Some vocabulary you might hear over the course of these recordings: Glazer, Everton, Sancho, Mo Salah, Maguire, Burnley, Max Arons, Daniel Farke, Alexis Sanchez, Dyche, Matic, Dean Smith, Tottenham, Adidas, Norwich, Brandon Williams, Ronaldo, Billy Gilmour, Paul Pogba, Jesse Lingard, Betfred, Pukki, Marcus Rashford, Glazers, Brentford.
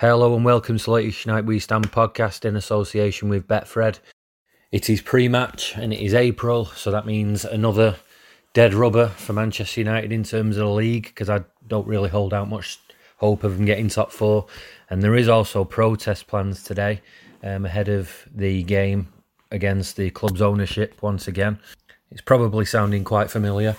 Hello and welcome to Latest Night We Stand podcast in association with Betfred. It is pre-match and it is April, so that means another dead rubber for Manchester United in terms of the league, because I don't really hold out much hope of them getting top four. And there is also protest plans today ahead of the game against the club's ownership once again. It's probably sounding quite familiar.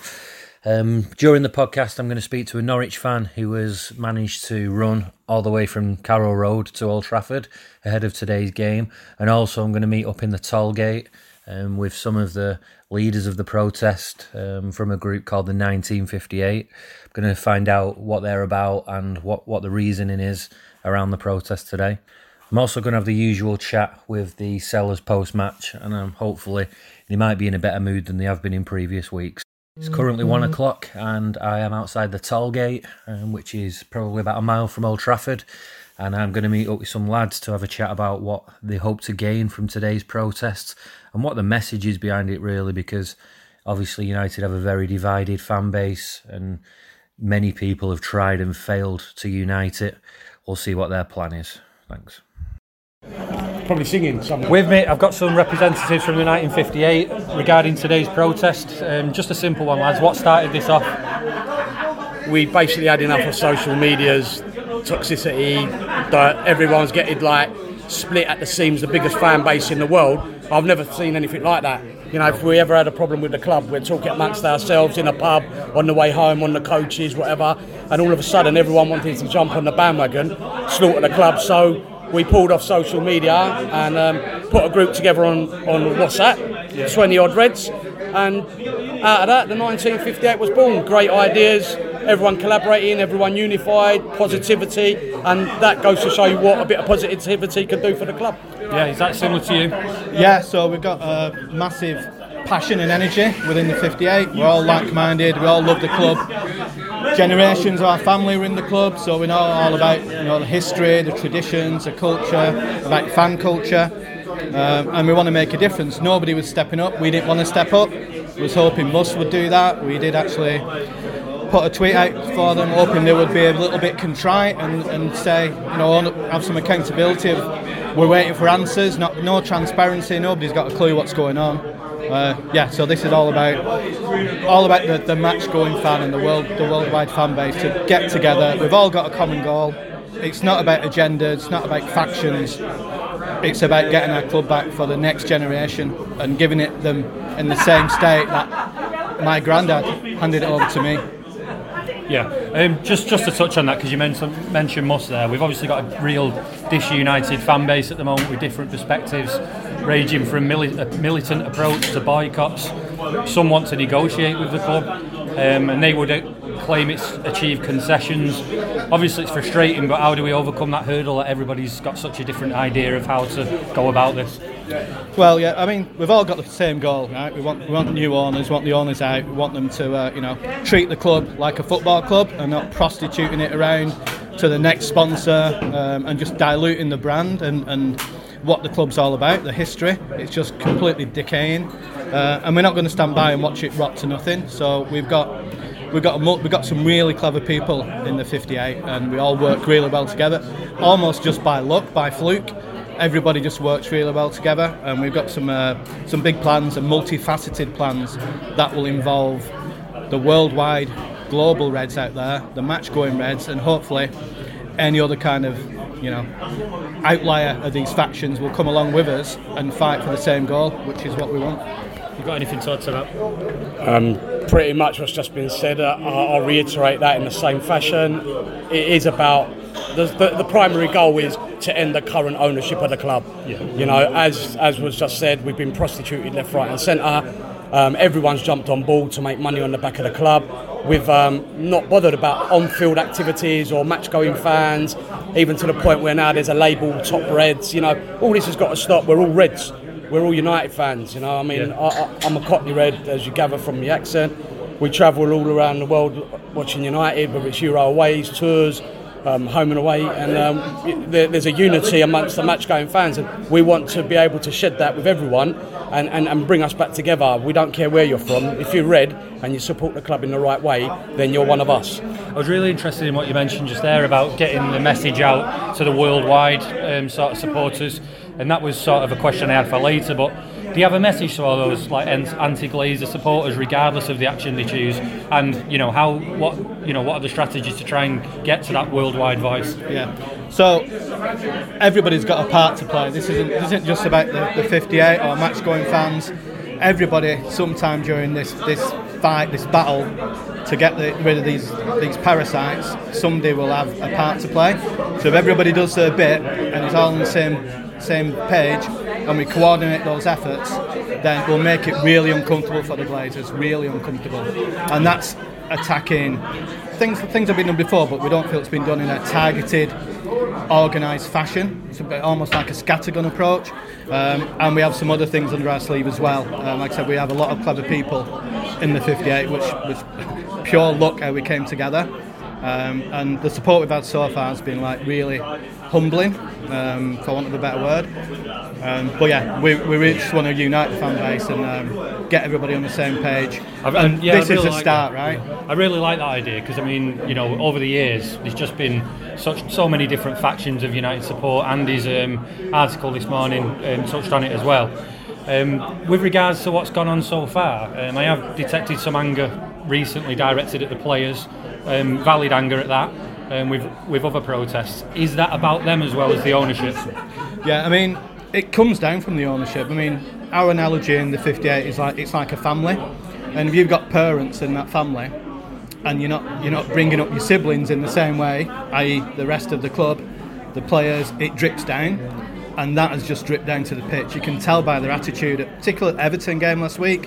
During the podcast, I'm going to speak to a Norwich fan who has managed to run all the way from Carrow Road to Old Trafford ahead of today's game. And also I'm going to meet up in the toll gate with some of the leaders of the protest from a group called the 1958. I'm going to find out what they're about and what the reasoning is around the protest today. I'm also going to have the usual chat with the sellers post-match, and hopefully they might be in a better mood than they have been in previous weeks. It's currently 1 o'clock and I am outside the toll gate, which is probably about a mile from Old Trafford, and I'm going to meet up with some lads to have a chat about what they hope to gain from today's protests and what the message is behind it really, because obviously United have a very divided fan base and many people have tried and failed to unite it. We'll see what their plan is. Thanks. Probably singing something. With me, I've got some representatives from the 1958 regarding today's protest. Just a simple one, lads. What started this off? We basically had enough of social media's toxicity, that everyone's getting like split at the seams, the biggest fan base in the world. I've never seen anything like that. You know, if we ever had a problem with the club, we'd talk it amongst ourselves in a pub, on the way home, on the coaches, whatever. And all of a sudden, everyone wanted to jump on the bandwagon, slaughter the club. So we pulled off social media and put a group together on WhatsApp, 20-odd Reds, and out of that, the 1958 was born. Great ideas, everyone collaborating, everyone unified, positivity, and that goes to show you what a bit of positivity can do for the club. Yeah, is that similar to you? Yeah, so we've got a massive passion and energy within the 58. We're all like-minded, we all love the club. Generations of our family were in the club, so we know all about, you know, the history, the traditions, the culture, about fan culture, and we want to make a difference. Nobody was stepping up. We didn't want to step up. We was hoping Mus would do that. We did actually put a tweet out for them, hoping they would be a little bit contrite and say, you know, have some accountability. We're waiting for answers, no transparency. Nobody's got a clue what's going on. So this is all about the match-going fan and the worldwide fan base to get together. We've all got a common goal. It's not about agenda. It's not about factions. It's about getting our club back for the next generation and giving it them in the same state that my granddad handed it over to me. Yeah, just to touch on that, because you mentioned Mus there. We've obviously got a real disunited fan base at the moment with different perspectives, ranging from a militant approach to boycotts. Some want to negotiate with the club, and they would claim it's achieved concessions. Obviously it's frustrating, but how do we overcome that hurdle that everybody's got such a different idea of how to go about this? Well, yeah, I mean, we've all got the same goal, right? We want new owners, we want the owners out, we want them to, treat the club like a football club and not prostituting it around to the next sponsor and just diluting the brand and what the club's all about, the history. It's just completely decaying, and we're not going to stand by and watch it rot to nothing. So we've got some really clever people in the 58, and we all work really well together, almost just by luck, by fluke. Everybody just works really well together, and we've got some big plans and multifaceted plans that will involve the worldwide global Reds out there, the match-going Reds, and hopefully any other kind of, you know, outlier of these factions will come along with us and fight for the same goal, which is what we want. You got anything to add to that? Pretty much what's just been said. I'll reiterate that in the same fashion. It is about the primary goal is to end the current ownership of the club. Yeah. You know, as was just said, we've been prostituted left, right and centre. Everyone's jumped on board to make money on the back of the club. We've not bothered about on-field activities or match-going fans, even to the point where now there's a label, Top Reds. You know, all this has got to stop. We're all Reds. We're all United fans. You know, I mean, yeah. I'm a Cockney Red, as you gather from the accent. We travel all around the world watching United, whether it's Euro aways, tours, home and away, and there's a unity amongst the match-going fans, and we want to be able to shed that with everyone and bring us back together. We don't care where you're from. If you're red and you support the club in the right way, then you're one of us. I was really interested in what you mentioned just there about getting the message out to the worldwide sort of supporters, and that was sort of a question I had for later, but do you have a message to all those like anti-Glazer supporters, regardless of the action they choose, and what are the strategies to try and get to that worldwide voice? Yeah. So everybody's got a part to play. This isn't just about the 58 or match-going fans. Everybody, sometime during this fight, this battle to get rid of these parasites, somebody will have a part to play. So if everybody does their bit and it's all on the same page, and we coordinate those efforts, then we'll make it really uncomfortable for the Glazers, really uncomfortable. And that's attacking things have been done before, but we don't feel it's been done in a targeted, organised fashion. It's a bit almost like a scattergun approach, and we have some other things under our sleeve as well. Like I said, we have a lot of clever people in the 58, which was pure luck how we came together. And the support we've had so far has been like really humbling, for want of a better word. But yeah, we really just want to unite the fan base and get everybody on the same page. This is a start, right? I really like that idea, because I mean, over the years there's just been so many different factions of United support. Andy's article this morning touched on it as well. With regards to what's gone on so far, I have detected some anger recently directed at the players. Valid anger at that, with other protests. Is that about them as well as the ownership? Yeah, I mean, it comes down from the ownership. I mean, our analogy in the 58 is like it's like a family, and if you've got parents in that family, and you're not bringing up your siblings in the same way, i.e., the rest of the club, the players, it drips down, and that has just dripped down to the pitch. You can tell by their attitude, particularly at Everton game last week.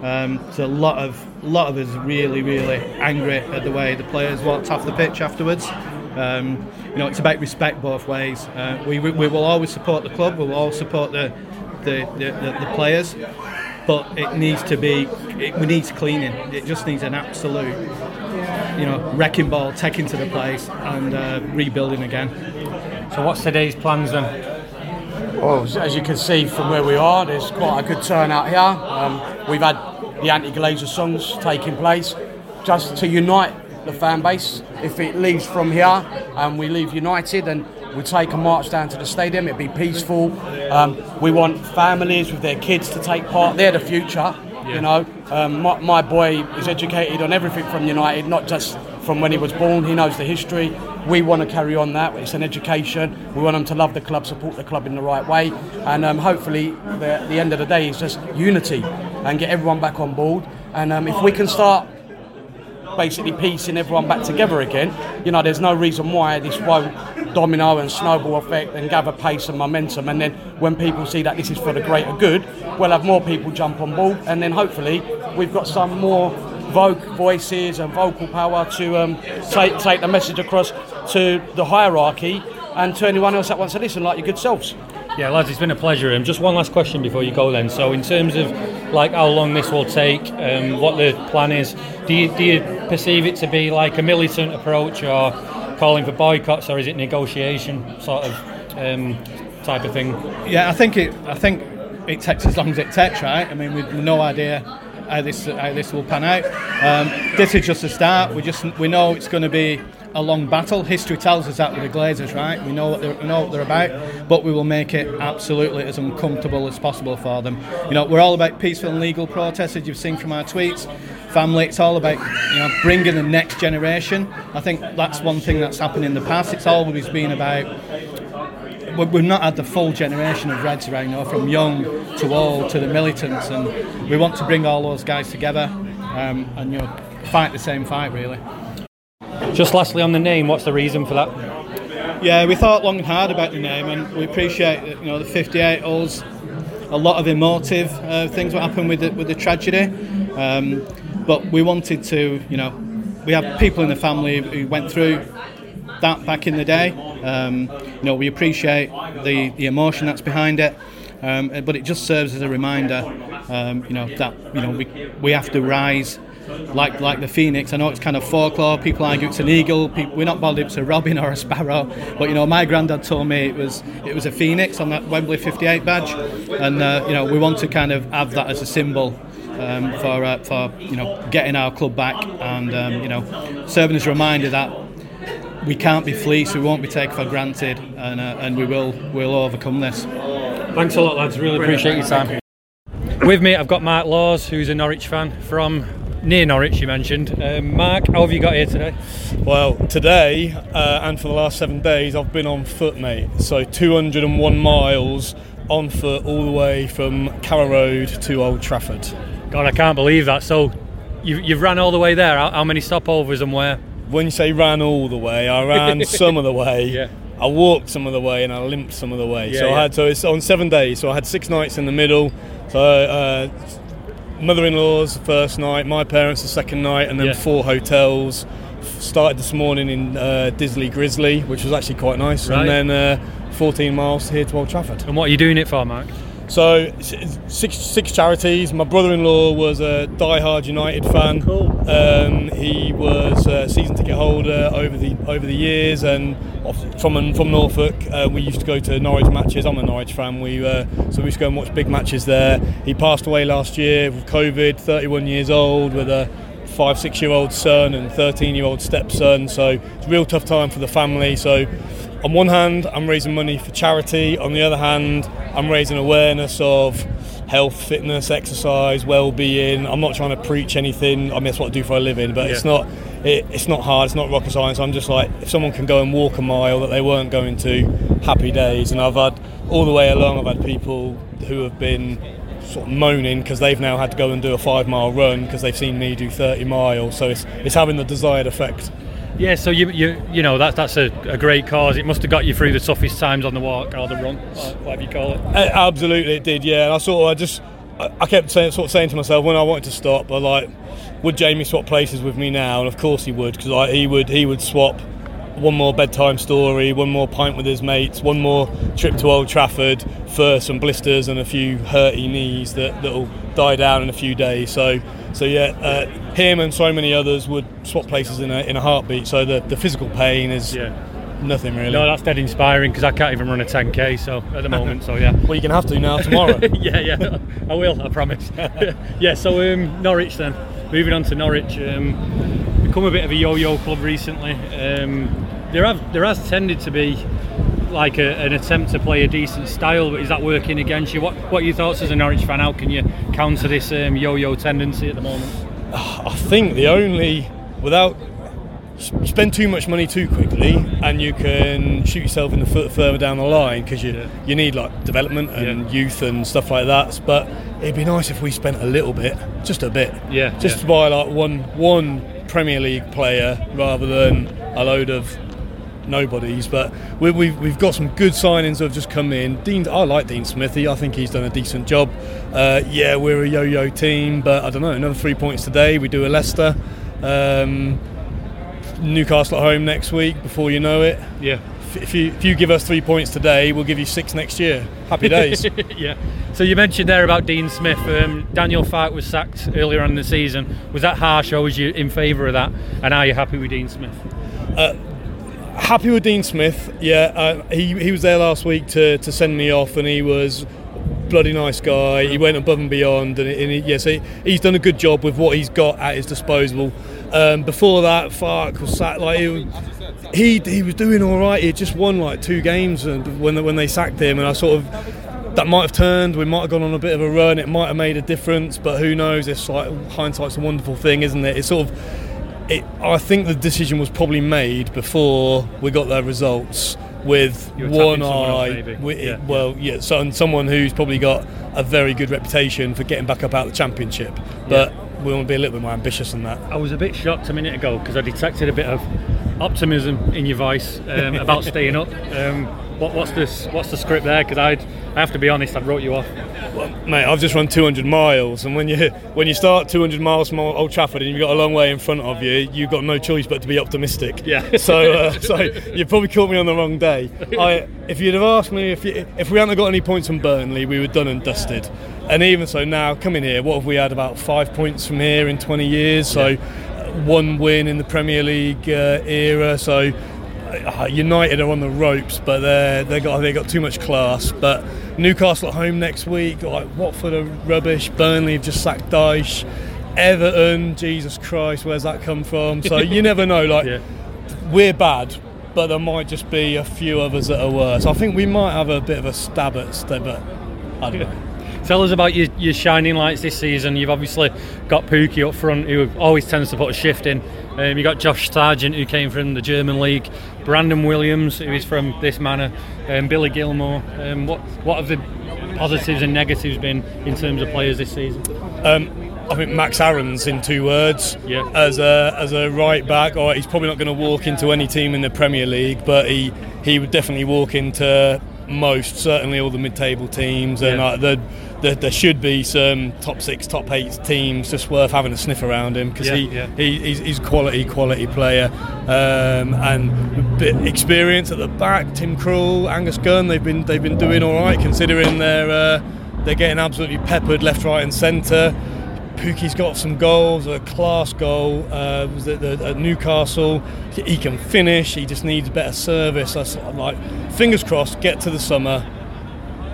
There's a lot of us really, really angry at the way the players walked off the pitch afterwards. It's about respect both ways. We will always support the club. We will always support the players, but it needs to be. We need cleaning. It just needs an absolute, wrecking ball taking to the place and rebuilding again. So what's today's plans then? Well, as you can see from where we are, there's quite a good turnout here. We've had the anti-Glazer songs taking place just to unite the fan base. If it leaves from here and we leave united and we take a march down to the stadium, it'd be peaceful. We want families with their kids to take part. They're the future, My boy is educated on everything from United, not just from when he was born. He knows the history. We want to carry on that. It's an education. We want them to love the club, support the club in the right way, and hopefully the end of the day is just unity and get everyone back on board. And if we can start basically piecing everyone back together again, there's no reason why this won't domino and snowball effect and gather pace and momentum, and then when people see that this is for the greater good, we'll have more people jump on board, and then hopefully we've got some more voices and vocal power to take the message across to the hierarchy and to anyone else that wants to listen, like your good selves. Yeah, lads, it's been a pleasure. Just one last question before you go then. So in terms of like how long this will take, what the plan is, do you perceive it to be like a militant approach or calling for boycotts, or is it negotiation sort of type of thing? Yeah, I think it takes as long as it takes, right? I mean, we've no idea how this will pan out. This is just a start. We know it's going to be a long battle. History tells us that with the Glazers, right? We know what they're about, but we will make it absolutely as uncomfortable as possible for them. We're all about peaceful and legal protests, as you've seen from our tweets. Family, it's all about bringing the next generation. I think that's one thing that's happened in the past. It's always been about. We've not had the full generation of Reds right now, from young to old to the militants, and we want to bring all those guys together and fight the same fight, really. Just lastly on the name, what's the reason for that? Yeah, we thought long and hard about the name, and we appreciate that, the 58 owes a lot of emotive things that happened with the tragedy, but we wanted to, we have people in the family who went through that back in the day. We appreciate the emotion that's behind it, but it just serves as a reminder that we have to rise like the phoenix. I know it's kind of folklore, people argue it's an eagle, we're not bothered if it's a robin or a sparrow, but you know, my granddad told me it was a phoenix on that Wembley 58 badge, and you know, we want to kind of have that as a symbol for you know, getting our club back, and you know, serving as a reminder that we can't be fleeced, we won't be taken for granted, and we'll overcome this. Thanks a lot, lads, really appreciate your time. With me I've got Mark Laws, who's a Norwich fan from near Norwich, you mentioned. Mark, how have you got here today? Well, today, and for the last 7 days, I've been on foot, mate. So 201 miles on foot all the way from Carrow Road to Old Trafford. God, I can't believe that. So you've ran all the way there? How many stopovers and where? When you say ran all the way, I ran some of the way. Yeah. I walked some of the way and I limped some of the way. Yeah, so yeah. So it's on 7 days. So I had 6 nights in the middle. So mother-in-law's first night, my parents the second night, and then 4 hotels. Started this morning in Disley Grizzly, which was actually quite nice, right. And then 14 miles here to Old Trafford. And what are you doing it for, Mark? So six charities. My brother-in-law was a die-hard United fan. Cool. He was a season ticket holder over the years, and from Norfolk, we used to go to Norwich matches. I'm a Norwich fan. So we used to go and watch big matches there. He passed away last year with COVID. 31 years old, with a 5-6-year-old son and 13-year-old stepson. So it's a real tough time for the family. So. On one hand, I'm raising money for charity. On the other hand, I'm raising awareness of health, fitness, exercise, well-being. I'm not trying to preach anything. I mean, that's what I do for a living, but it's not hard. It's not rocket science. I'm just like, if someone can go and walk a mile that they weren't going to, happy days. And I've had, all the way along, I've had people who have been sort of moaning because they've now had to go and do a 5-mile run because they've seen me do 30 miles. So it's having the desired effect. Yeah, so you know, that's a great cause. It must have got you through the toughest times on the walk or the run, or whatever you call it. Absolutely, it did. Yeah, and I kept saying to myself when I wanted to stop, but like, would Jamie swap places with me now? And of course he would, because like, he would swap one more bedtime story, one more pint with his mates, one more trip to Old Trafford for some blisters and a few hurty knees that'll die down in a few days. So yeah, him and so many others would swap places in a heartbeat. So the physical pain is nothing really. No, that's dead inspiring, because I can't even run a 10k at the moment. So yeah. Well, you're gonna have to now tomorrow. yeah, I will. I promise. Yeah. So Norwich then. Moving on to Norwich, become a bit of a yo-yo club recently. There has tended to be like an attempt to play a decent style, but is that working against you? What are your thoughts as a Norwich fan? How can you counter this yo-yo tendency at the moment? I think without spend too much money too quickly, and you can shoot yourself in the foot further down the line, because you need like development and youth and stuff like that. But it'd be nice if we spent a little bit, just a bit, to buy like one Premier League player rather than a load of nobodies. But we've got some good signings that have just come in. I like Dean Smith. I think he's done a decent job. We're a yo-yo team, but I don't know, another 3 points today, we do a Leicester, Newcastle at home next week, before you know it. Yeah. If you give us 3 points today, we'll give you 6 next year. Happy days. Yeah. So you mentioned there about Dean Smith. Daniel Farke was sacked earlier on in the season. Was that harsh, or was you in favour of that? And are you happy with Dean Smith? Happy with Dean Smith, yeah. He was there last week to send me off, and he was a bloody nice guy. He went above and beyond, and he's done a good job with what he's got at his disposal. Before that, Farke was sacked. Like, he was doing all right. He had just won like 2 games, and when they sacked him, and I sort of, that might have turned. We might have gone on a bit of a run. It might have made a difference, but who knows? It's like, hindsight's a wonderful thing, isn't it? It's sort of. I think the decision was probably made before we got their results, with one eye. So, and someone who's probably got a very good reputation for getting back up out of the Championship. But we want to be a little bit more ambitious than that. I was a bit shocked a minute ago because I detected a bit of optimism in your voice about staying up. What's the script there? Because I have to be honest, I wrote you off. Well, mate, I've just run 200 miles, and when you start 200 miles from Old Trafford and you've got a long way in front of you, you've got no choice but to be optimistic. Yeah. So you probably caught me on the wrong day. If you'd have asked me if we hadn't got any points from Burnley, we were done and dusted. And even so, now coming here, what have we had? About 5 points from here in 20 years. So one win in the Premier League era. So. United are on the ropes, but they got too much class. But Newcastle at home next week, like Watford are rubbish. Burnley have just sacked Dyche. Everton, Jesus Christ, where's that come from? So you never know. Like we're bad, but there might just be a few others that are worse. I think we might have a bit of a stab at but I don't know. Tell us about your shining lights this season. You've obviously got Pukki up front, who always tends to put a shift in. You've got Josh Sargent, who came from the German league. Brandon Williams, who is from this manor. Billy Gilmour. What have the positives and negatives been in terms of players this season? I think Max Arons, in two words, as a right back. All right, he's probably not going to walk into any team in the Premier League, but he would definitely walk into most, certainly all the mid-table teams, and there should be some top 6, top 8 teams just worth having a sniff around him, because he's a quality player, and a bit experience at the back. Tim Krul, Angus Gunn, they've been doing all right considering they're getting absolutely peppered left, right, and centre. Pukki's got some goals, a class goal at Newcastle. He can finish, he just needs better service. That's like, fingers crossed, get to the summer,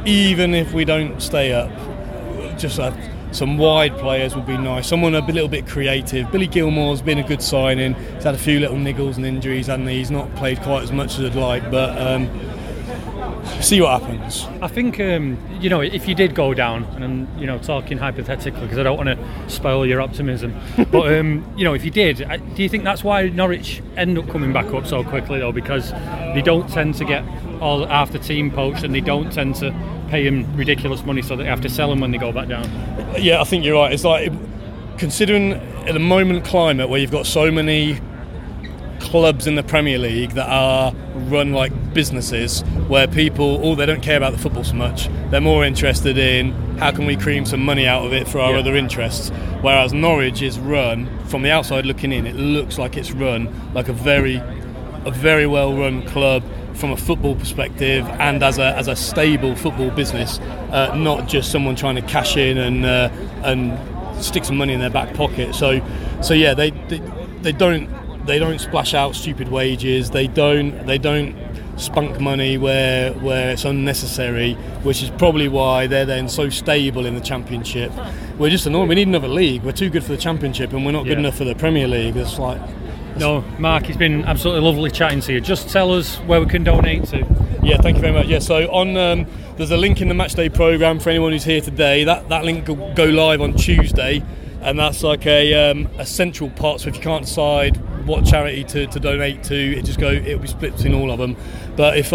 even if we don't stay up. Just some wide players would be nice, someone a little bit creative. Billy Gilmour's been a good signing, he's had a few little niggles and injuries, and he's not played quite as much as I'd like, but see what happens. I think if you did go down, and I'm talking hypothetically because I don't want to spoil your optimism, but if you did, do you think that's why Norwich end up coming back up so quickly though? Because they don't tend to get all half the team poached, and they don't tend to pay them ridiculous money, so they have to sell them when they go back down. Yeah, I think you're right. It's like, considering at the moment climate where you've got so many clubs in the Premier League that are run like businesses, where people they don't care about the football so much, they're more interested in how can we cream some money out of it for our other interests, whereas Norwich is run from the outside looking in, it looks like it's run like a very well run club from a football perspective, and as a stable football business, not just someone trying to cash in and stick some money in their back pocket. So they don't splash out stupid wages. They don't spunk money where it's unnecessary, which is probably why they're then so stable in the Championship. We're just annoying. We need another league. We're too good for the Championship, and we're not good enough for the Premier League. It's like, no, Mark, it's been absolutely lovely chatting to you. Just tell us where we can donate to. Yeah, thank you very much. Yeah, so on there's a link in the Matchday programme for anyone who's here today. That link will go live on Tuesday. And that's like a central pot, so if you can't decide what charity to donate to, it'll be split between all of them. But if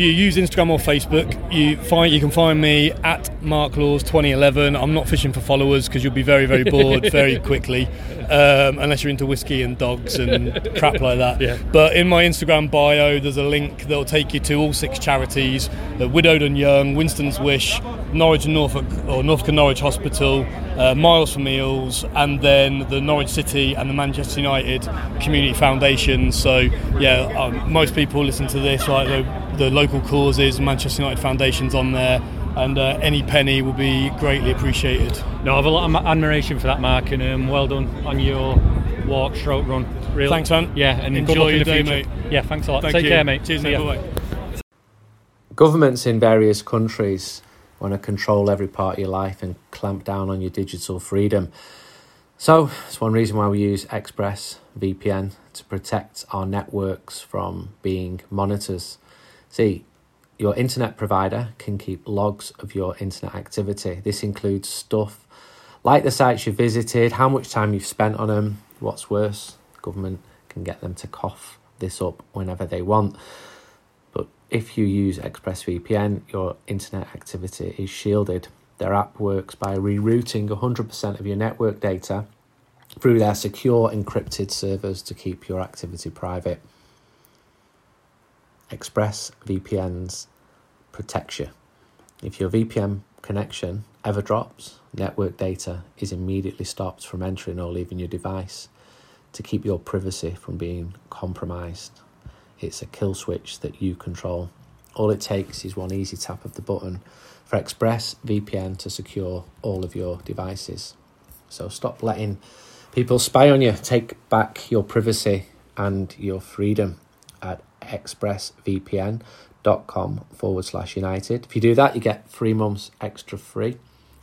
you use Instagram or Facebook, you can find me at Mark Laws 2011. I'm not fishing for followers because you'll be very, very bored very quickly, unless you're into whiskey and dogs and crap like that. Yeah. But in my Instagram bio, there's a link that'll take you to all 6 charities: the Widowed and Young, Winston's Wish, Norwich and Norfolk or Norfolk and Norwich Hospital, Miles for Meals, and then the Norwich City and the Manchester United Community Foundation. So most people listen to this, like the local causes, Manchester United Foundation's on there, and any penny will be greatly appreciated. No, I have a lot of admiration for that, Mark, and well done on your walk, stroke, run. Really. Thanks, man. Yeah, and enjoy your day, mate. Yeah, thanks a lot. Take care, mate. Cheers, mate. Bye. Governments in various countries want to control every part of your life and clamp down on your digital freedom. So it's one reason why we use ExpressVPN to protect our networks from being monitors. See, your internet provider can keep logs of your internet activity. This includes stuff like the sites you visited, how much time you've spent on them. What's worse, the government can get them to cough this up whenever they want. But if you use ExpressVPN, your internet activity is shielded. Their app works by rerouting 100% of your network data through their secure encrypted servers to keep your activity private. ExpressVPN's protects you. If your VPN connection ever drops, network data is immediately stopped from entering or leaving your device to keep your privacy from being compromised. It's a kill switch that you control. All it takes is one easy tap of the button for ExpressVPN to secure all of your devices. So stop letting people spy on you. Take back your privacy and your freedom at expressvpn.com/United. If you do that, you get 3 months extra free.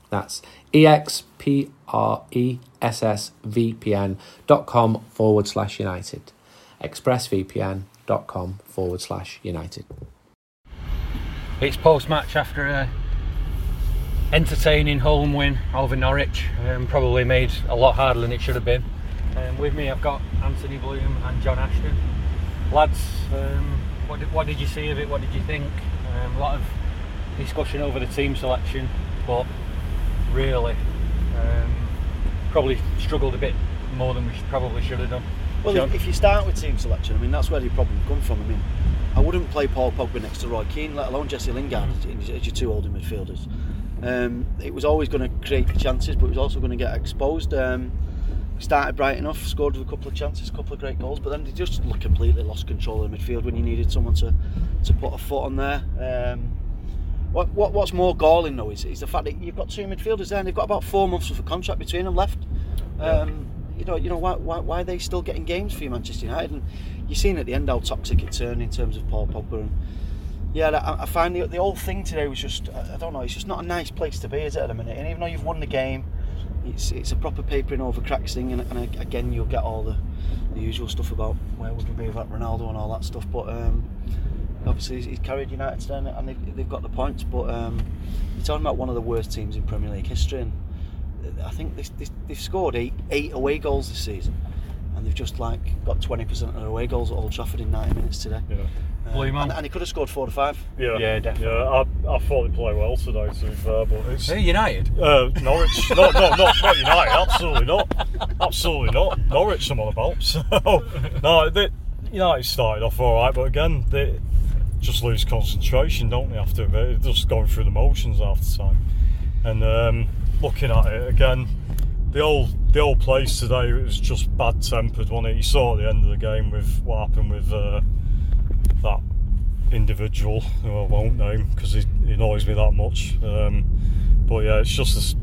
That's expressvpn.com/United. expressvpn.com/United. It's post-match after a entertaining home win over Norwich, probably made a lot harder than it should have been. With me I've got Anthony Bloom and John Ashton. Lads, what did you see of it? What did you think? A lot of discussion over the team selection, but really probably struggled a bit more than we probably should have done. Well, if you start with team selection, I mean, that's where your problem comes from. I mean, I wouldn't play Paul Pogba next to Roy Keane, let alone Jesse Lingard as your two older midfielders. It was always going to create chances, but it was also going to get exposed. Started bright enough, scored with a couple of chances, a couple of great goals, but then they just completely lost control of the midfield when you needed someone to put a foot on there. What's more galling though is the fact that you've got two midfielders there and they've got about 4 months of a contract between them left. You know why are they still getting games for you, Manchester United? And you've seen at the end how toxic it turned in terms of Paul Pogba. And yeah, I find the whole thing today was just, I don't know, it's just not a nice place to be, is it, at the minute? And even though you've won the game, it's a proper papering over cracks thing, and again you'll get all the usual stuff about where would we be without Ronaldo and all that stuff, but obviously he's carried United today and they've got the points, but you're talking about one of the worst teams in Premier League history, and I think they've scored eight away goals this season, and they've just got 20% of their away goals at Old Trafford in 90 minutes today. Yeah. And he could have scored 4 or 5. Yeah, definitely. Yeah, I thought they played well today, to be fair, but it's United. Norwich, not United. Absolutely not. Norwich, I'm on about. So no, United started off all right, but again, they just lose concentration, don't they? After a bit, they're just going through the motions half the time, and looking at it again, the old place today, it was just bad tempered, wasn't it? You saw at the end of the game with what happened with that individual who I won't name because he annoys me that much, but yeah, I just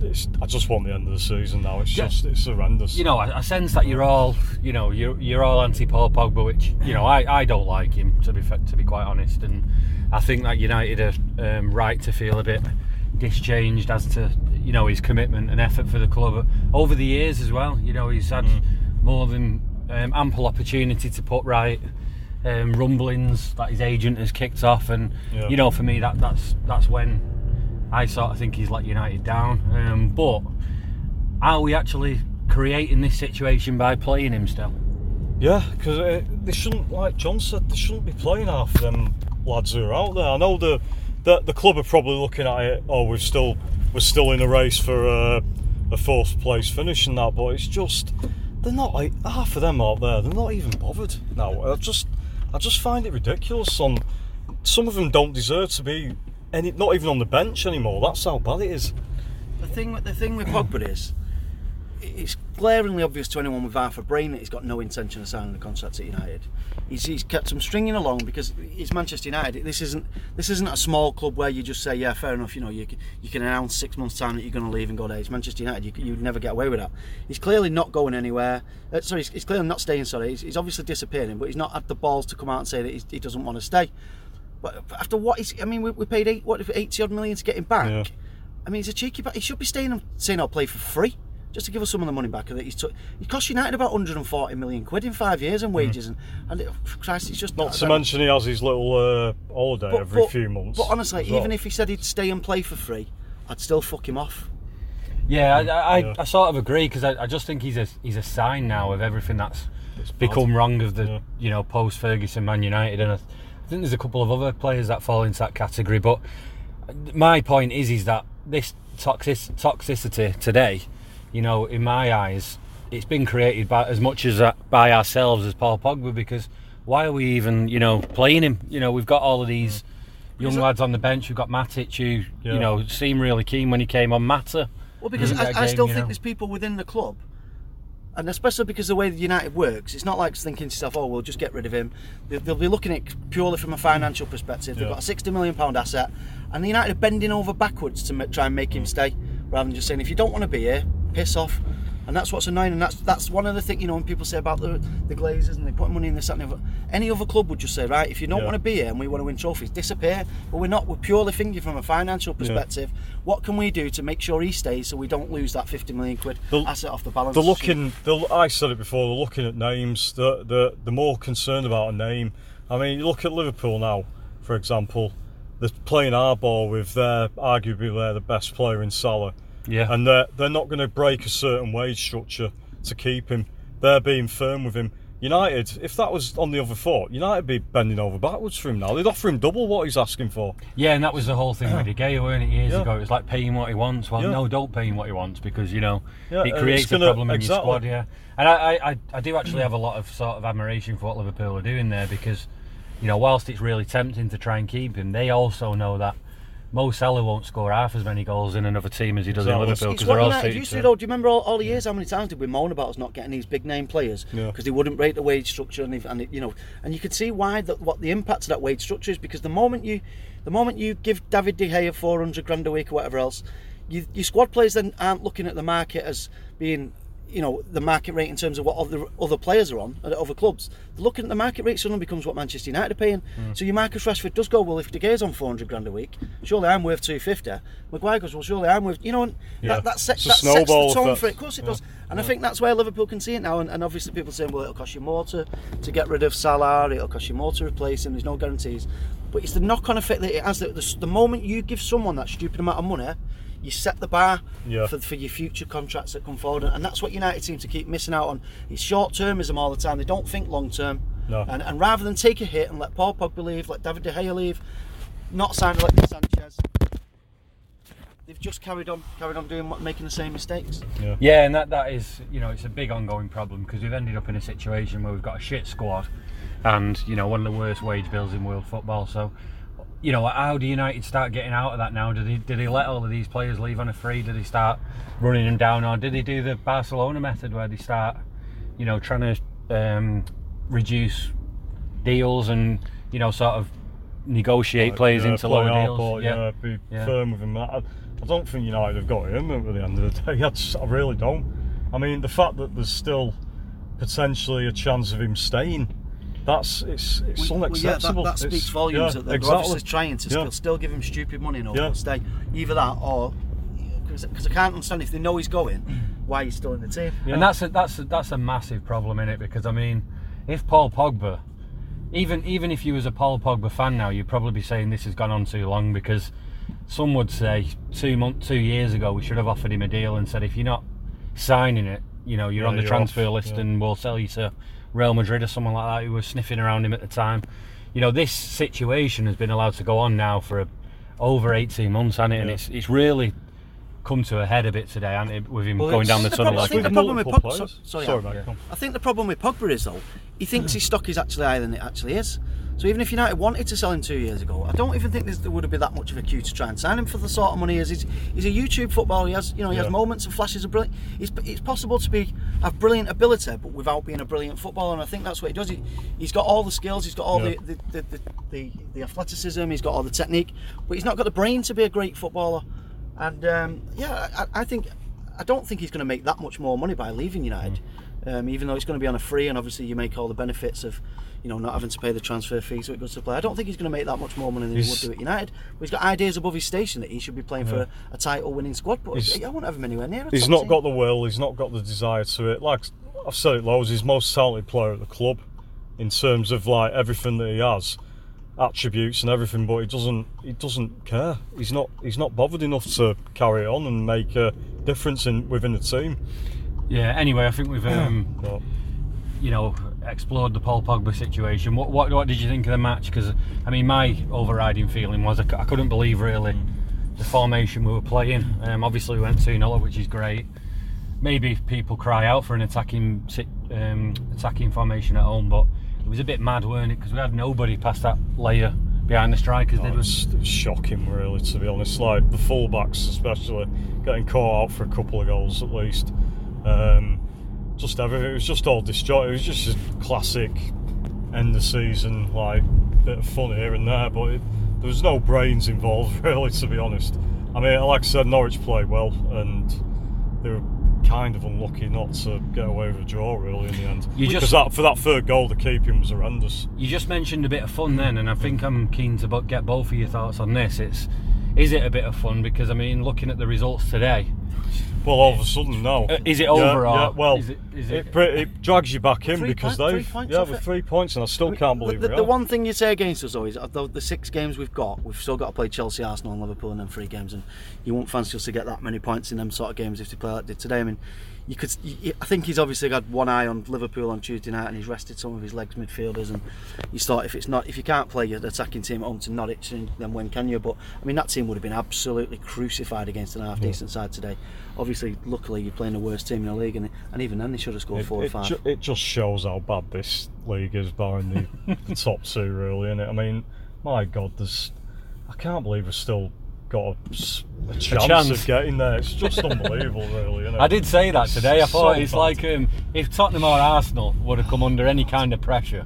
want the end of the season now. It's horrendous. You know, I sense that you're all anti Paul Pogba, which, you know, I don't like him, to be quite honest, and I think that United are right to feel a bit dischanged as to, you know, his commitment and effort for the club over the years as well. You know, he's had more than ample opportunity to put right rumblings that his agent has kicked off, and you know, for me that's when I sort of think he's let United down. But are we actually creating this situation by playing him still? Yeah, because they shouldn't, like John said, they shouldn't be playing half them lads who are out there. I know the club are probably looking at it, we're still in a race for a fourth place finish and that, but it's just, they're not, like, half of them out there, they're not even bothered now. I just find it ridiculous. Some of them don't deserve to be not even on the bench anymore. That's how bad it is. The thing with Pogba is, it's glaringly obvious to anyone with half a brain that he's got no intention of signing a contract at United. He's kept them stringing along because it's Manchester United. This isn't a small club where you just say, yeah, fair enough, you know, you can announce 6 months time that you're going to leave and go there. It's Manchester United. You'd never get away with that. He's clearly not going anywhere. He's clearly not staying. Sorry, he's obviously disappearing, but he's not had the balls to come out and say that he doesn't want to stay. But after what he's, I mean, we paid 80 odd million to get him back. Yeah. I mean, he's a cheeky back. He should be staying and saying I'll play for free, just to give us some of the money back that he's took. He cost United about 140 million quid in 5 years in wages, and for Christ, it's just not to mention he has his little holiday every few months. But honestly, even if he said he'd stay and play for free, I'd still fuck him off. Yeah, I sort of agree, because I just think he's a sign now of everything that's become wrong of the you know, post Ferguson Man United, and I think there's a couple of other players that fall into that category. But my point is that this toxicity today, you know, in my eyes, it's been created by, as much as by ourselves as Paul Pogba, because why are we even, you know, playing him? You know, we've got all of these young lads on the bench. We've got Matic, who, you know, seemed really keen when he came on. Mata. Well, because I still think there's people within the club, and especially because the way the United works, it's not like thinking to yourself, oh, we'll just get rid of him. They'll be looking at it purely from a financial perspective. They've got a £60 million asset, and the United are bending over backwards to try and make him stay, rather than just saying, if you don't want to be here, piss off. And that's what's annoying, and that's one of the things, you know, when people say about the Glazers and they put money in this, and any other club would just say, right, if you don't want to be here and we want to win trophies, disappear. But we're not, we're purely thinking from a financial perspective. What can we do to make sure he stays so we don't lose that 50 million quid asset off the balance? They're looking, I said it before, they're looking at names. They're more concerned about a name. I mean, you look at Liverpool now, for example, they're playing hardball with arguably the best player in Salah. Yeah, and they're not going to break a certain wage structure to keep him. They're being firm with him. United, if that was on the other foot, United would be bending over backwards for him now. They'd offer him double what he's asking for. Yeah, and that was the whole thing with De Gea, weren't it, years ago? It was like, pay him what he wants. Well, no, don't pay him what he wants, because, you know, it creates a problem in your squad. Yeah, and I do actually have a lot of sort of admiration for what Liverpool are doing there, because, you know, whilst it's really tempting to try and keep him, they also know that Mo Salah won't score half as many goals in another team as he does in Liverpool, because they're all suited. Do you remember all the years how many times did we moan about us not getting these big name players because they wouldn't break the wage structure, and you could see why what the impact of that wage structure is, because the moment you give David De Gea 400 grand a week or whatever else, your squad players then aren't looking at the market as being, you know, the market rate in terms of what other players are on at other clubs. They're looking at the market rate, suddenly becomes what Manchester United are paying. So your Marcus Rashford does go, well, if De Gea's on 400 grand a week, surely I'm worth 250. Maguire goes, well, surely I'm worth, you know, and that sets the tone for it. Of course it does. And I think that's where Liverpool can see it now. And obviously people are saying, well, it'll cost you more to get rid of Salah, it'll cost you more to replace him, there's no guarantees. But it's the knock-on effect that it has. The moment you give someone that stupid amount of money, you set the bar for your future contracts that come forward, and that's what United seem to keep missing out on. It's short-termism all the time. They don't think long-term. No. And rather than take a hit and let Paul Pogba leave, let David De Gea leave, not sign Alexis Sanchez, they've just carried on making the same mistakes. Yeah, and that is, you know, it's a big ongoing problem, because we've ended up in a situation where we've got a shit squad, and, you know, one of the worst wage bills in world football. So, you know, how do United start getting out of that now? Did he let all of these players leave on a free? Did he start running them down, or did he do the Barcelona method where they start, you know, trying to reduce deals and, you know, sort of negotiate players into lower deals? Be firm with him. I don't think United have got him at the end of the day. I really don't. I mean, the fact that there's still potentially a chance of him staying, It's unacceptable. That speaks volumes. That they're obviously trying to still give him stupid money and all stay. Either that, or because I can't understand, if they know he's going, why he's still in the team. Yeah. And that's a massive problem, in it, because, I mean, if Paul Pogba, even if you was a Paul Pogba fan now, you'd probably be saying this has gone on too long, because some would say 2 years ago we should have offered him a deal and said, if you're not signing it, you know, you're on the transfer list and we'll sell you to Real Madrid or someone like that, who was sniffing around him at the time. You know, this situation has been allowed to go on now for over 18 months, hasn't it? Yeah. And it's really come to a head a bit today, hasn't it, with him going down the tunnel. I think the problem with Pogba is, though, he thinks his stock is actually higher than it actually is. So even if United wanted to sell him 2 years ago, I don't even think there would have been that much of a queue to try and sign him for the sort of money he is. He's a YouTube footballer. He has, you know, he has moments and flashes of brilliant. It's possible to have brilliant ability, but without being a brilliant footballer. And I think that's what he does. He's got all the skills. He's got all the athleticism. He's got all the technique, but he's not got the brain to be a great footballer. And I don't think he's going to make that much more money by leaving United. Even though it's going to be on a free, and obviously you make all the benefits of, you know, not having to pay the transfer fee, so it goes to play. I don't think he's going to make that much more money than he would do at United. But he's got ideas above his station that he should be playing for a title-winning squad, but I won't have him anywhere near. He's not got the will, he's not got the desire to it. Like I've said it loads, he's the most talented player at the club in terms of, like, everything that he has, attributes and everything, but he doesn't care. He's not bothered enough to carry on and make a difference within the team. Yeah, anyway, I think we've, you know, explored the Paul Pogba situation. What did you think of the match? Because, I mean, my overriding feeling was I couldn't believe, really, the formation we were playing. Obviously, we went 2-0, which is great. Maybe people cry out for an attacking formation at home, but It was a bit mad, weren't it? Because we had nobody past that layer behind the strikers. Oh, it was shocking, really, to be honest. Like, the full-backs especially, getting caught out for a couple of goals at least. Just everything. It was just all disjointed. It was just a classic end of season, like, bit of fun here and there, but there was no brains involved, really, to be honest. I mean, like I said, Norwich played well, and they were kind of unlucky not to get away with a draw, really, in the end. For that third goal, the keeping was horrendous. You just mentioned a bit of fun then, and I think I'm keen to get both of your thoughts on this. Is it a bit of fun? Because, I mean, looking at the results today... Well, all of a sudden, no. Is it over? Yeah, well, it drags you back in because we're 3 points, and I still can't believe it. The one thing you say against us always, the 6 games we've still got to play Chelsea, Arsenal, and Liverpool in them 3 games, and you won't fancy us to get that many points in them sort of games if they play like they did today. I mean, I think he's obviously got one eye on Liverpool on Tuesday night, and he's rested some of his legs midfielders, and you thought if you can't play your attacking team at home to Norwich, then when can you? But I mean, that team would have been absolutely crucified against an half decent side today. Obviously, luckily, you're playing the worst team in the league, and even then, they should have scored 4 or 5. It just shows how bad this league is, barring the top two, really, innit? I mean, my God, I can't believe we've still got a chance of getting there. It's just unbelievable, really, innit? I did say that today. I thought it's bad. Like if Tottenham or Arsenal would have come under any kind of pressure,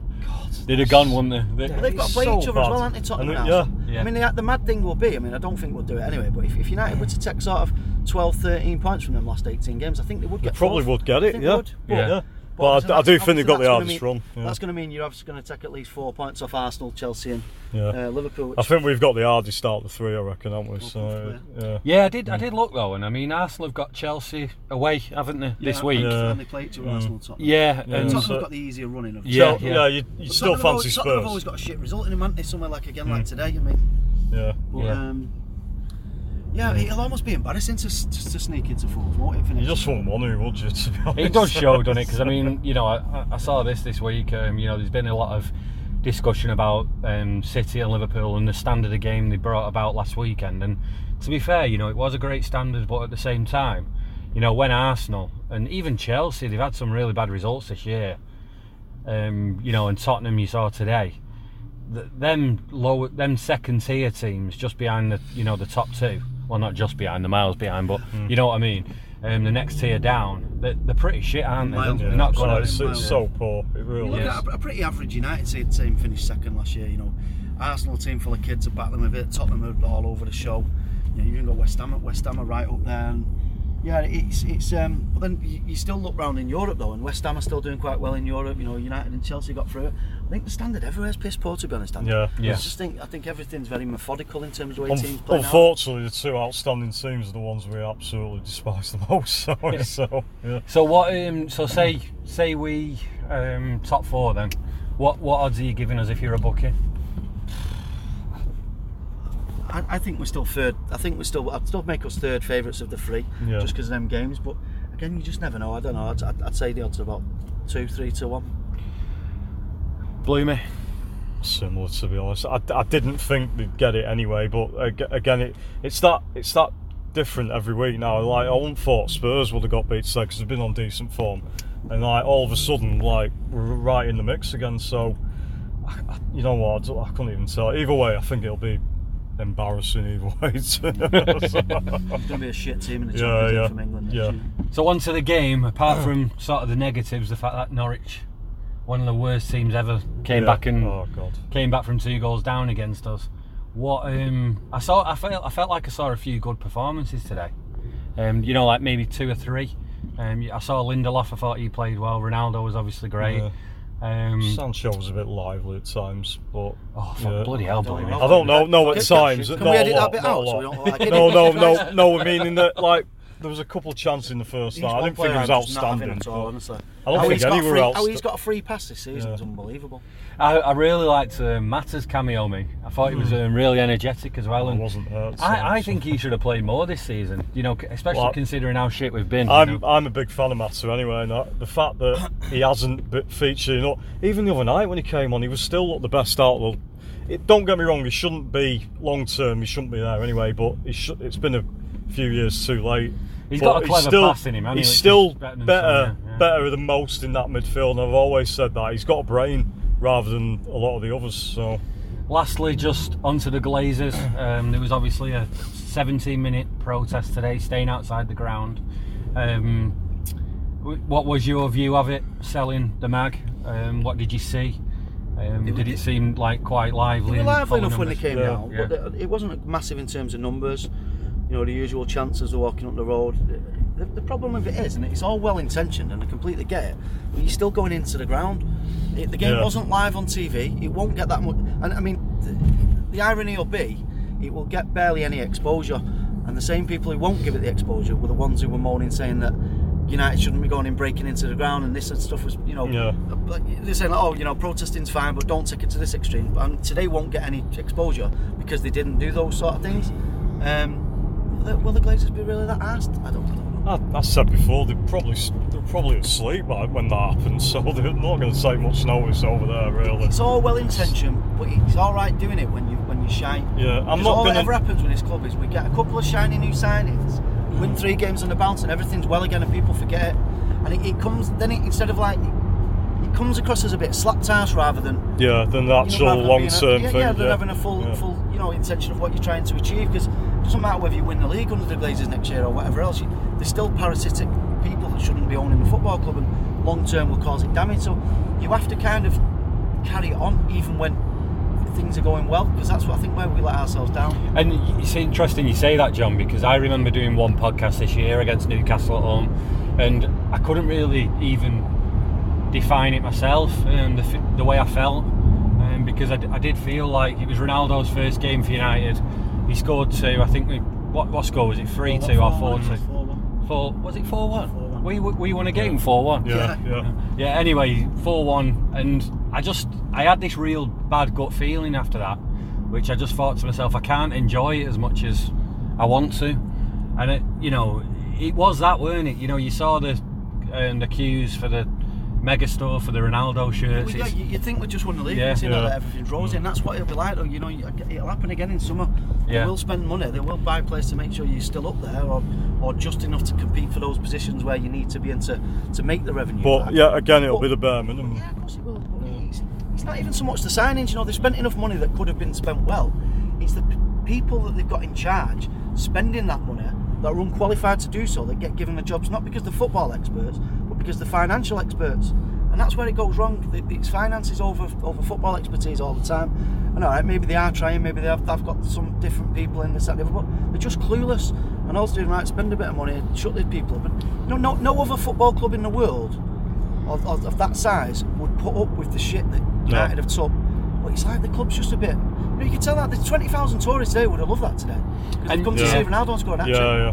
they'd have gone, wouldn't they? They've got to play each other as well, aren't they, Tottenham and Arsenal? Yeah. I mean, the mad thing will be, I mean, I don't think we'll do it anyway, but if United were to take sort of 12, 13 points from them last 18 games, I think they would get it. Probably would get it, yeah. But I do think they've got the hardest run. Yeah. That's going to mean you're obviously going to take at least 4 points off Arsenal, Chelsea and Liverpool. I think we've got the hardest out of the three, I reckon, haven't we? So, I did look, though, and I mean, Arsenal have got Chelsea away, haven't they, this week? Yeah, and they play it to Arsenal, Tottenham. Yeah. And Tottenham's got the easier running. You still fancy Spurs. Tottenham have always got a shit result in them, haven't they? Somewhere like today, I mean. Yeah. It'll almost be embarrassing to sneak into fourth, won't it? You just won't want to, would you, to be honest? It does show, doesn't it? Because, I mean, you know, I saw this week, there's been a lot of discussion about City and Liverpool and the standard of game they brought about last weekend. And to be fair, you know, it was a great standard, but at the same time, you know, when Arsenal and even Chelsea, they've had some really bad results this year, you know, and Tottenham you saw today, them second tier teams just behind the top two. Well, not just behind, the miles behind, but you know what I mean. The next tier down, they're pretty shit, aren't they? They're not going. It's so poor. It really is. A pretty average United team finished second last year. You know, Arsenal team full of kids are battling a bit. Tottenham are all over the show. You know, you even got West Ham are right up there. And it's. But then you still look round in Europe though, and West Ham are still doing quite well in Europe. You know, United and Chelsea got through it. I think the standard everywhere is piss poor, to be honest. I think everything's very methodical in terms of the way teams play. Unfortunately, the two outstanding teams are the ones we absolutely despise the most. So what? Say we top four then. What odds are you giving us if you're a bookie? I think we're still third. I'd still make us third favourites of the three, just because of them games. But again, you just never know. I don't know. I'd say the odds are about 2-3 to 1. Blew me. Similar, to be honest. I didn't think they'd get it anyway, but again, it's that different every week now. Like, I wouldn't thought Spurs would have got beat today because they've been on decent form, and like all of a sudden, like we're right in the mix again. So, you know what? I couldn't even tell. Either way, I think it'll be embarrassing. Either way, it's gonna be a shit team in the Champions League from England. So onto the game. Apart from sort of the negatives, the fact that Norwich, one of the worst teams ever, came back from 2 goals down against us. What I felt like I saw a few good performances today. You know, like maybe 2 or 3. I saw Lindelof. I thought he played well. Ronaldo was obviously great. Yeah. Sancho was a bit lively at times, but bloody hell, I don't know at times. Can we edit that bit out? So we don't like it? No. I mean, in that, like, there was a couple of chances in the first half. I didn't think it was outstanding at all, honestly. I don't think anywhere else. How he's got a free pass this season is unbelievable. I really liked Mata's cameo. I thought he was really energetic as well. And wasn't hurt. I think he should have played more this season. You know, especially considering how shit we've been. I'm a big fan of Mata anyway. And the fact that he hasn't been featured, even the other night when he came on, he was still the best out of. Don't get me wrong, he shouldn't be long term. He shouldn't be there anyway. But it's been a few years too late. He's got a clever pass in him. He's still better than most in that midfield, and I've always said that. He's got a brain. rather than a lot of the others. So, lastly, just onto the Glazers. There was obviously a 17-minute protest today, staying outside the ground. What was your view of it, selling the mag? What did you see? Did it seem like quite lively? They were lively enough when they came down, but it wasn't massive in terms of numbers. You know, the usual chances of walking up the road. The problem with it is, and it's all well intentioned and I completely get it, but you're still going into the ground. The game wasn't live on TV. It won't get that much. And I mean, the irony will be, it will get barely any exposure. And the same people who won't give it the exposure were the ones who were moaning, saying that United shouldn't be going in breaking into the ground and this and stuff was, you know, they're saying, oh, you know, protesting's fine, but don't take it to this extreme. And today won't get any exposure because they didn't do those sort of things. Will the Glazers be really that arsed? I don't know. I said before, they're probably asleep when that happens, so they're not going to take much notice over there, really. It's all well intentioned, but it's all right doing it when you shine. Yeah, I'm not all that ever happens with this club is we get a couple of shiny new signings, win 3 games on the bounce and everything's well again and people forget it, and it comes across as a bit slapdash rather than than the actual long term thing. They're having a full intention of what you're trying to achieve, because it doesn't matter whether you win the league under the Glazers next year or whatever else, there's still parasitic people that shouldn't be owning the football club and long term will cause it damage, so you have to kind of carry it on even when things are going well, because that's what I think where we let ourselves down. And it's interesting you say that, John, because I remember doing one podcast this year against Newcastle at home and I couldn't really even define it myself, and the way I felt, because I did feel like it was Ronaldo's first game for United. He scored 2, I think. What score was it, 3-2 or 4-2? Was it 4-1? We won a game 4-1. Yeah, anyway, 4-1, and I had this real bad gut feeling after that, which I just thought to myself, I can't enjoy it as much as I want to. And it was that, weren't it? You know, you saw the queues for the mega store for the Ronaldo shirts. Yeah, you think we just won the league, that everything's rosy, and that's what it'll be like. You know, it'll happen again in summer. They will spend money, they will buy players to make sure you're still up there, or just enough to compete for those positions where you need to be and to make the revenue. But it'll be the bare minimum. Yeah, of course it will. It's not even so much the signings. You know, they spent enough money that could have been spent well. It's the people that they've got in charge spending that money that are unqualified to do so that get given the jobs, not because they're football experts, but because they're financial experts. And that's where it goes wrong. It's finances over football expertise all the time. And all right, maybe they are trying, maybe they've got some different people in this, but they're just clueless. And all they're doing, right, spend a bit of money, shut these people up. And no other football club in the world of that size would put up with the shit that United have took. But it's like the club's just a bit... You can tell that the 20,000 tourists there would have loved that today, because they've come to see Ronaldo and score an hat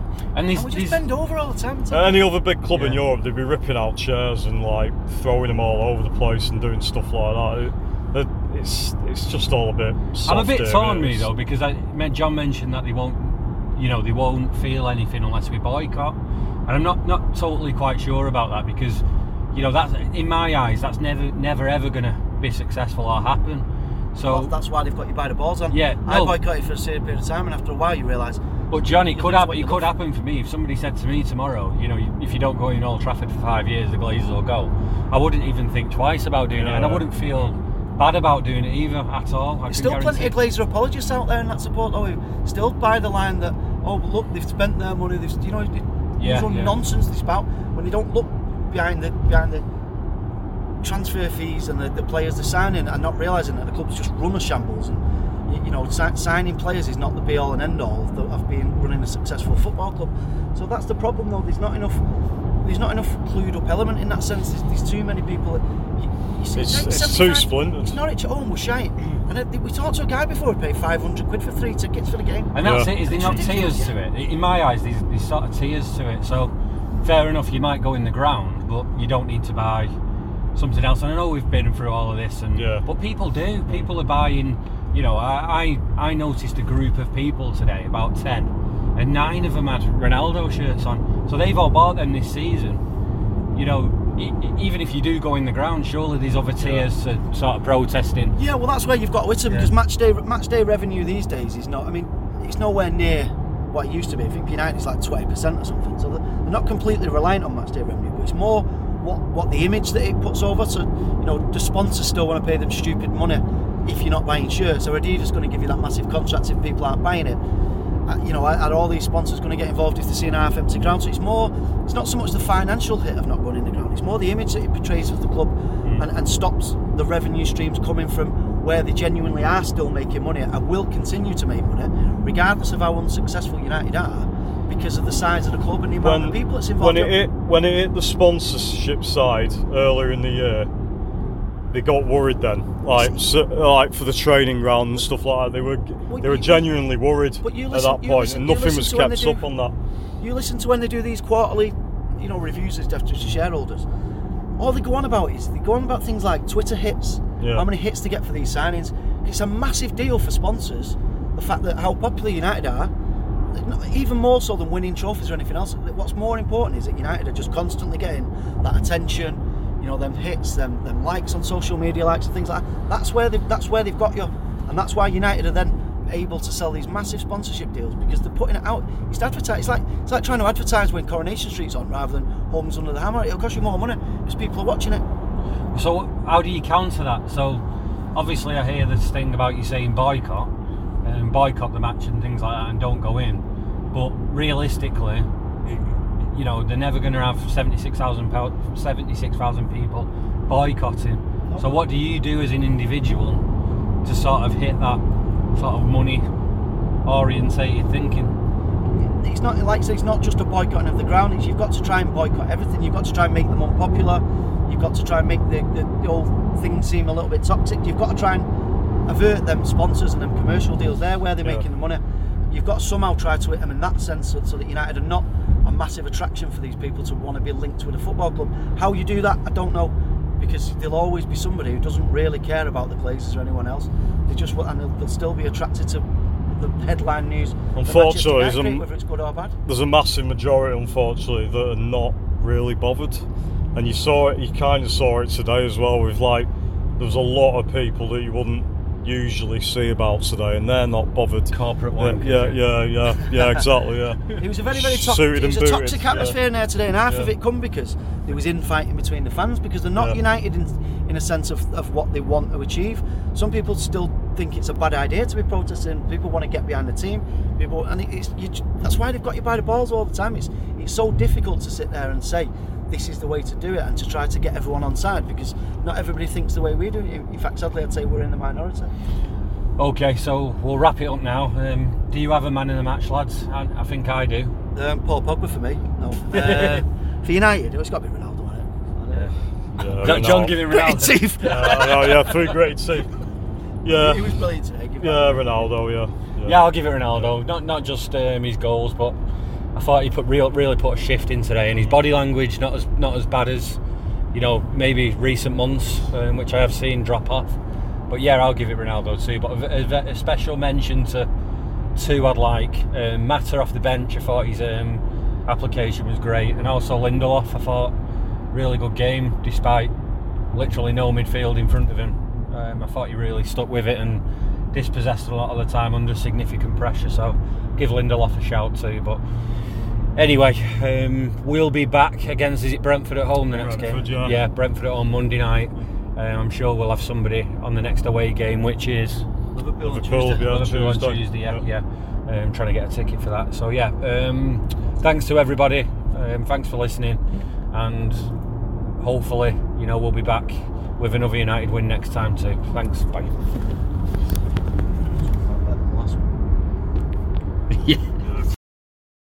trick. And we just bend over all the time. Any other big club in Europe, they'd be ripping out chairs and like throwing them all over the place and doing stuff like that. It's just all a bit soft. I'm a bit torn, me though, because John mentioned that they won't feel anything unless we boycott, and I'm not totally quite sure about that, because that's, in my eyes, that's never ever going to be successful or happen. So that's why they've got you by the balls on. Yeah, I boycotted for a serious period of time, and after a while you realise. But John, it could happen for me. If somebody said to me tomorrow, if you don't go in Old Trafford for 5 years, the Glazers will go. I wouldn't even think twice about doing it, and I wouldn't feel bad about doing it either at all. There's still plenty of Glazer apologists out there in that support. Oh, still by the line that look, they've spent their money. They've nonsense they spout when they don't look behind the transfer fees and the players they're signing and not realising that the club's just run a shambles, and signing players is not the be all and end all of being running a successful football club. So that's the problem though, there's not enough clued up element in that sense. There's too many people that it's too splintered. It's Norwich at home, we're shite, and we talked to a guy before who paid 500 quid for 3 tickets for the game, and that's it. Is there not tiers to it? In my eyes, there's sort of tiers to it. So fair enough, you might go in the ground, but you don't need to buy something else. And I know we've been through all of this, but people do. People are buying. I noticed a group of people today, about 10, and 9 of them had Ronaldo shirts on. So they've all bought them this season. Even if you do go in the ground, surely there's other tiers to sort of protesting. Yeah, well, that's where you've got to hit them, because match day revenue these days is not. I mean, it's nowhere near what it used to be. I think United's like 20% or something. So they're not completely reliant on match day revenue, but it's more what the image that it puts over. So, you know, the sponsors still want to pay them stupid money if you're not buying shirts. So Adidas is going to give you that massive contract if people aren't buying it. You know, are all these sponsors going to get involved if they see an half empty ground? So it's more, it's not so much the financial hit of not going in the ground, it's more the image that it portrays of the club and stops the revenue streams coming from where they genuinely are still making money and will continue to make money regardless of how unsuccessful United are, because of the size of the club and the amount of people that's involved. When it hit the sponsorship side earlier in the year, they got worried then, like for the training round and stuff like that. They were genuinely worried at that point, and nothing was kept up on that. You listen to when they do these quarterly, you know, reviews as to shareholders. All they go on about is things like Twitter hits, how many hits they get for these signings. It's a massive deal for sponsors. The fact that how popular United are, even more so than winning trophies or anything else. What's more important is that United are just constantly getting that attention. You know, them hits, them likes on social media, likes and things like that. That's where they've got you, and that's why United are then able to sell these massive sponsorship deals, because they're putting it out. It's advertise. It's like trying to advertise when Coronation Street's on rather than Homes Under the Hammer. It'll cost you more money because people are watching it. So how do you counter that? So obviously I hear this thing about you saying boycott and boycott the match and things like that and don't go in, but realistically, you know, they're never going to have 76,000 people boycotting. So what do you do as an individual to sort of hit that sort of money-orientated thinking? It's not like it's not just a boycotting of the ground. It's you've got to try and boycott everything. You've got to try and make them unpopular. You've got to try and make the whole thing seem a little bit toxic. You've got to try and avert them sponsors and them commercial deals. They're where they're making the money. You've got to somehow try to hit them in that sense so that United are not a massive attraction for these people to want to be linked with a football club. How you do that, I don't know, because there'll always be somebody who doesn't really care about the Glazers or anyone else. They just will, and they'll still be attracted to the headline news. Unfortunately, whether it's good or bad. There's a massive majority, unfortunately, that are not really bothered. And you saw it, you kind of saw it today as well. With like, there's a lot of people that you wouldn't usually see about today, and they're not bothered. Corporate work. Yeah, exactly. Yeah. It was a very, very toxic atmosphere in there today, and half of it come because there was infighting between the fans because they're not united in a sense of what they want to achieve. Some people still think it's a bad idea to be protesting. People want to get behind the team. People, and that's why they've got you by the balls all the time. It's so difficult to sit there and say this is the way to do it and to try to get everyone on side, because not everybody thinks the way we do. In fact, sadly, I'd say we're in the minority. Okay, so we'll wrap it up now. Do you have a man in the match, lads? I think I do. Paul Pogba for me. No. For United, it's got to be Ronaldo, hasn't it? John giving Ronaldo. Great teeth. Three great teeth. Yeah. He was brilliant today. Ronaldo. Yeah, I'll give it Ronaldo. Yeah. Not just his goals, but I thought he really put a shift in today, and his body language not as bad as, you know, maybe recent months, which I have seen drop off. But yeah, I'll give it Ronaldo too. But a special mention to two I'd like. Mata off the bench, I thought his application was great, and also Lindelof. I thought really good game despite literally no midfield in front of him. I thought he really stuck with it and dispossessed a lot of the time under significant pressure, so give Lindelof a shout too. But anyway, we'll be back against, is it Brentford at home, the next game? Yeah, Brentford at home Monday night. I'm sure we'll have somebody on the next away game, which is Liverpool on Tuesday. I'm trying to get a ticket for that, so thanks to everybody, thanks for listening, and hopefully, you know, we'll be back with another United win next time too. Thanks, bye. Yeah.